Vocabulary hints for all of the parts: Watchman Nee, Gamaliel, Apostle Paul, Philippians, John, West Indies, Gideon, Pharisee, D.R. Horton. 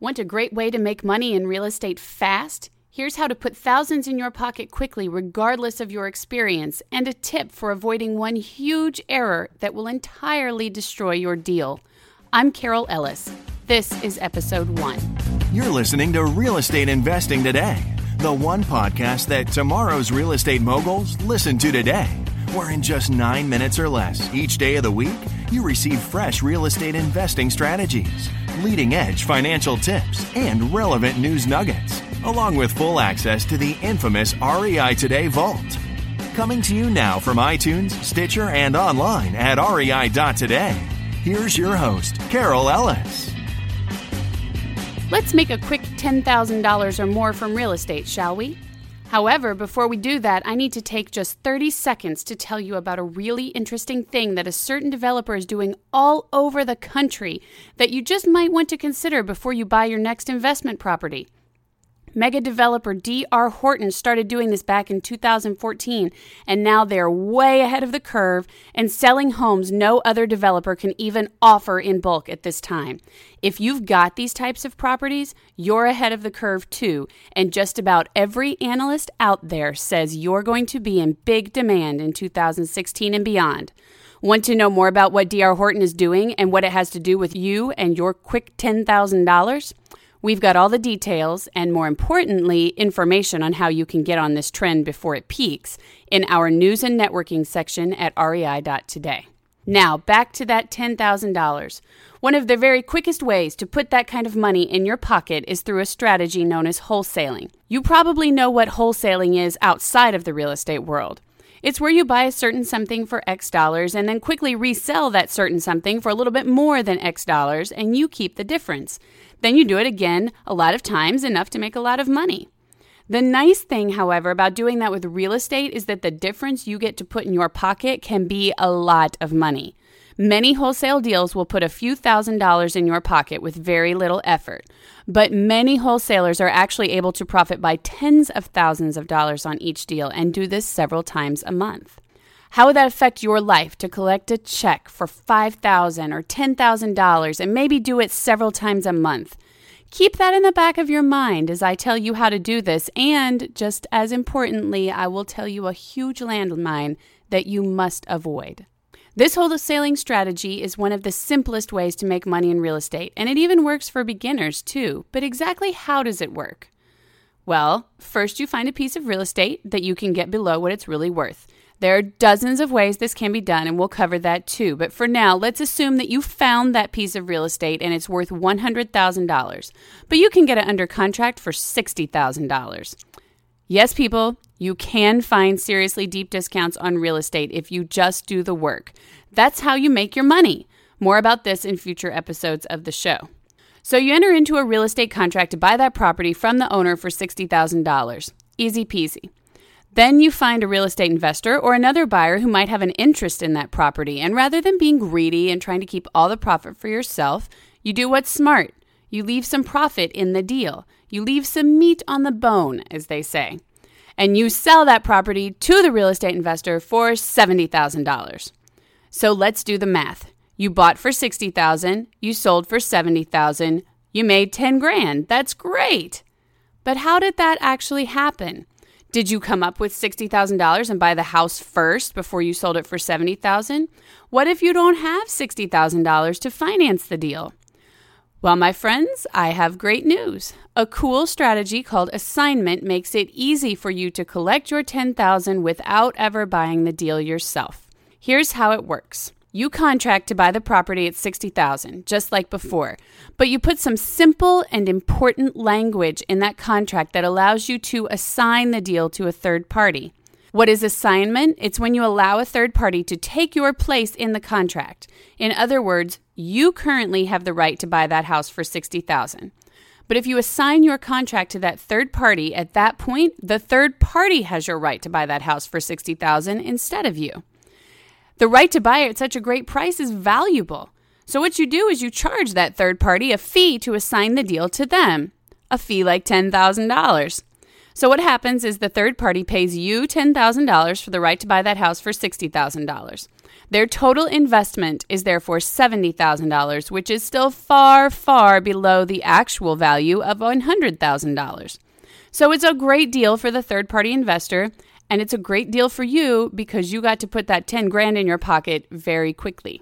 Want a great way to make money in real estate fast? Here's how to put thousands in your pocket quickly, regardless of your experience, and a tip for avoiding one huge error that will entirely destroy your deal. I'm Carol Ellis. This is Episode 1. You're listening to Real Estate Investing Today, the one podcast that tomorrow's real estate moguls listen to today, where in just 9 minutes or less each day of the week, you receive fresh real estate investing strategies, leading-edge financial tips, and relevant news nuggets, along with full access to the infamous REI Today Vault. Coming to you now from iTunes, Stitcher, and online at rei.today. Here's your host, Carol Ellis. Let's make a quick $10,000 or more from real estate, shall we? However, before we do that, I need to take just 30 seconds to tell you about a really interesting thing that a certain developer is doing all over the country that you just might want to consider before you buy your next investment property. Mega developer D.R. Horton started doing this back in 2014, and now they're way ahead of the curve and selling homes no other developer can even offer in bulk at this time. If you've got these types of properties, you're ahead of the curve too, and just about every analyst out there says you're going to be in big demand in 2016 and beyond. Want to know more about what D.R. Horton is doing and what it has to do with you and your quick $10,000? We've got all the details and, more importantly, information on how you can get on this trend before it peaks in our news and networking section at rei.today. Now, back to that $10,000. One of the very quickest ways to put that kind of money in your pocket is through a strategy known as wholesaling. You probably know what wholesaling is outside of the real estate world. It's where you buy a certain something for X dollars and then quickly resell that certain something for a little bit more than X dollars, and you keep the difference. Then you do it again a lot of times, enough to make a lot of money. The nice thing, however, about doing that with real estate is that the difference you get to put in your pocket can be a lot of money. Many wholesale deals will put a few $1,000s in your pocket with very little effort, but many wholesalers are actually able to profit by tens of thousands of dollars on each deal and do this several times a month. How would that affect your life to collect a check for $5,000 or $10,000 and maybe do it several times a month? Keep that in the back of your mind as I tell you how to do this, and just as importantly, I will tell you a huge landmine that you must avoid. This wholesaling strategy is one of the simplest ways to make money in real estate, and it even works for beginners too. But exactly how does it work? Well, first you find a piece of real estate that you can get below what it's really worth. There are dozens of ways this can be done, and we'll cover that too. But for now, let's assume that you found that piece of real estate and it's worth $100,000, but you can get it under contract for $60,000. Yes, people, you can find seriously deep discounts on real estate if you just do the work. That's how you make your money. More about this in future episodes of the show. So you enter into a real estate contract to buy that property from the owner for $60,000. Easy peasy. Then you find a real estate investor or another buyer who might have an interest in that property. And rather than being greedy and trying to keep all the profit for yourself, you do what's smart. You leave some profit in the deal. You leave some meat on the bone, as they say. And you sell that property to the real estate investor for $70,000. So let's do the math. You bought for $60,000. You sold for $70,000. You made $10,000. That's great. But how did that actually happen? Did you come up with $60,000 and buy the house first before you sold it for $70,000? What if you don't have $60,000 to finance the deal? Well, my friends, I have great news. A cool strategy called assignment makes it easy for you to collect your $10,000 without ever buying the deal yourself. Here's how it works. You contract to buy the property at $60,000, just like before, but you put some simple and important language in that contract that allows you to assign the deal to a third party. What is assignment? It's when you allow a third party to take your place in the contract. In other words, you currently have the right to buy that house for $60,000. But if you assign your contract to that third party at that point, the third party has your right to buy that house for $60,000 instead of you. The right to buy it at such a great price is valuable. So what you do is you charge that third party a fee to assign the deal to them, a fee like $10,000. So what happens is the third party pays you $10,000 for the right to buy that house for $60,000. Their total investment is therefore $70,000, which is still far, far below the actual value of $100,000. So it's a great deal for the third-party investor, and it's a great deal for you because you got to put that 10 grand in your pocket very quickly.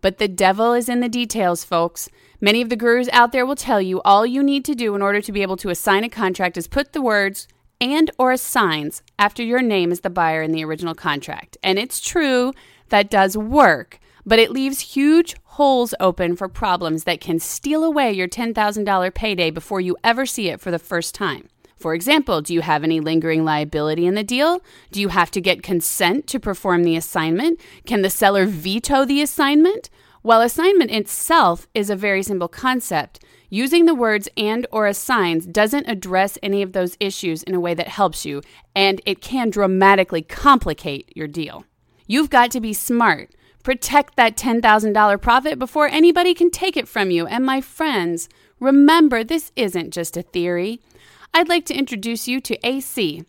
But the devil is in the details, folks. Many of the gurus out there will tell you all you need to do in order to be able to assign a contract is put the words and or assigns after your name as the buyer in the original contract. And it's true, that does work, but it leaves huge holes open for problems that can steal away your $10,000 payday before you ever see it for the first time. For example, do you have any lingering liability in the deal? Do you have to get consent to perform the assignment? Can the seller veto the assignment? While assignment itself is a very simple concept, using the words and or assigns doesn't address any of those issues in a way that helps you, and it can dramatically complicate your deal. You've got to be smart. Protect that $10,000 profit before anybody can take it from you. And my friends, remember, this isn't just a theory. I'd like to introduce you to AC.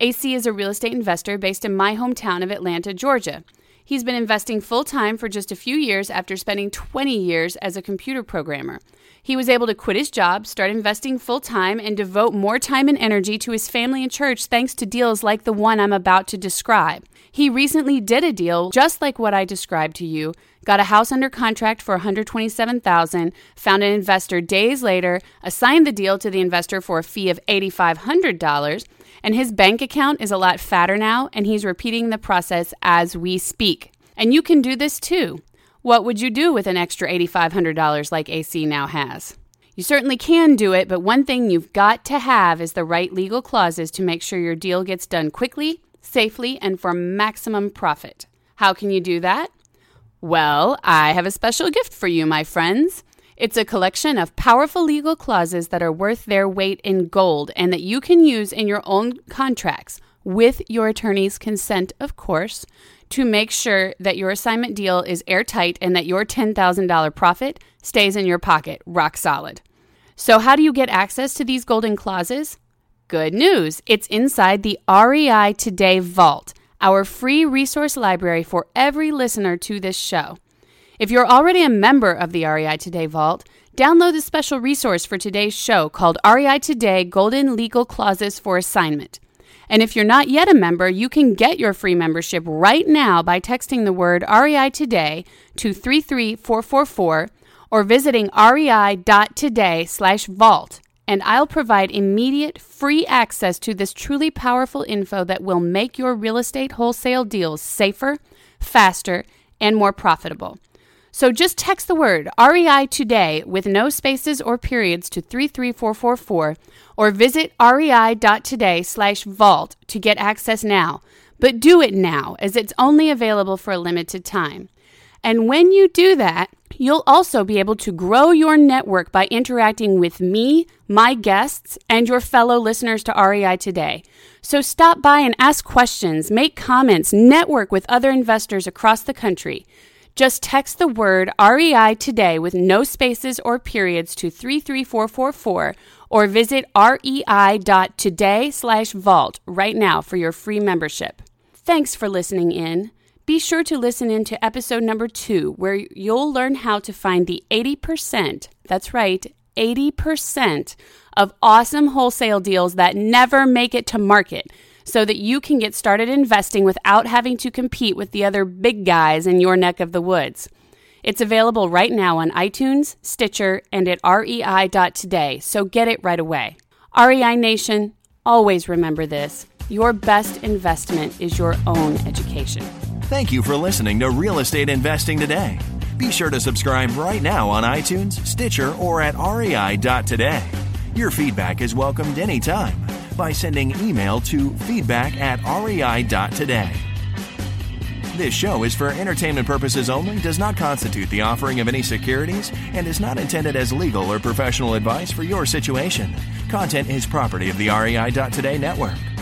AC is a real estate investor based in my hometown of Atlanta, Georgia. He's been investing full-time for just a few years after spending 20 years as a computer programmer. He was able to quit his job, start investing full-time, and devote more time and energy to his family and church thanks to deals like the one I'm about to describe. He recently did a deal just like what I described to you, got a house under contract for $127,000, found an investor days later, assigned the deal to the investor for a fee of $8,500, and his bank account is a lot fatter now, and he's repeating the process as we speak. And you can do this too. What would you do with an extra $8,500 like AC now has? You certainly can do it, but one thing you've got to have is the right legal clauses to make sure your deal gets done quickly, safely, and for maximum profit. How can you do that? Well, I have a special gift for you, my friends. It's a collection of powerful legal clauses that are worth their weight in gold and that you can use in your own contracts, with your attorney's consent, of course, to make sure that your assignment deal is airtight and that your $10,000 profit stays in your pocket, rock solid. So how do you get access to these golden clauses? Good news, it's inside the REI Today Vault, our free resource library for every listener to this show. If you're already a member of the REI Today Vault, download the special resource for today's show called REI Today Golden Legal Clauses for Assignment. And if you're not yet a member, you can get your free membership right now by texting the word REI Today to 33444 or visiting rei.today/vault. And I'll provide immediate free access to this truly powerful info that will make your real estate wholesale deals safer, faster, and more profitable. So just text the word REI Today with no spaces or periods to 33444 or visit rei.today/vault to get access now. But do it now, as it's only available for a limited time. And when you do that, you'll also be able to grow your network by interacting with me, my guests, and your fellow listeners to REI Today. So stop by and ask questions, make comments, network with other investors across the country. Just text the word REI Today with no spaces or periods to 33444 or visit rei.today/vault right now for your free membership. Thanks for listening in. Be sure to listen in to episode number 2 where you'll learn how to find the 80%, that's right, 80% of awesome wholesale deals that never make it to market, so that you can get started investing without having to compete with the other big guys in your neck of the woods. It's available right now on iTunes, Stitcher, and at rei.today, so get it right away. REI Nation, always remember this. Your best investment is your own education. Thank you for listening to Real Estate Investing Today. Be sure to subscribe right now on iTunes, Stitcher, or at rei.today. Your feedback is welcomed anytime by sending email to feedback@rei.today. This show is for entertainment purposes only, does not constitute the offering of any securities, and is not intended as legal or professional advice for your situation. Content is property of the REI.today network.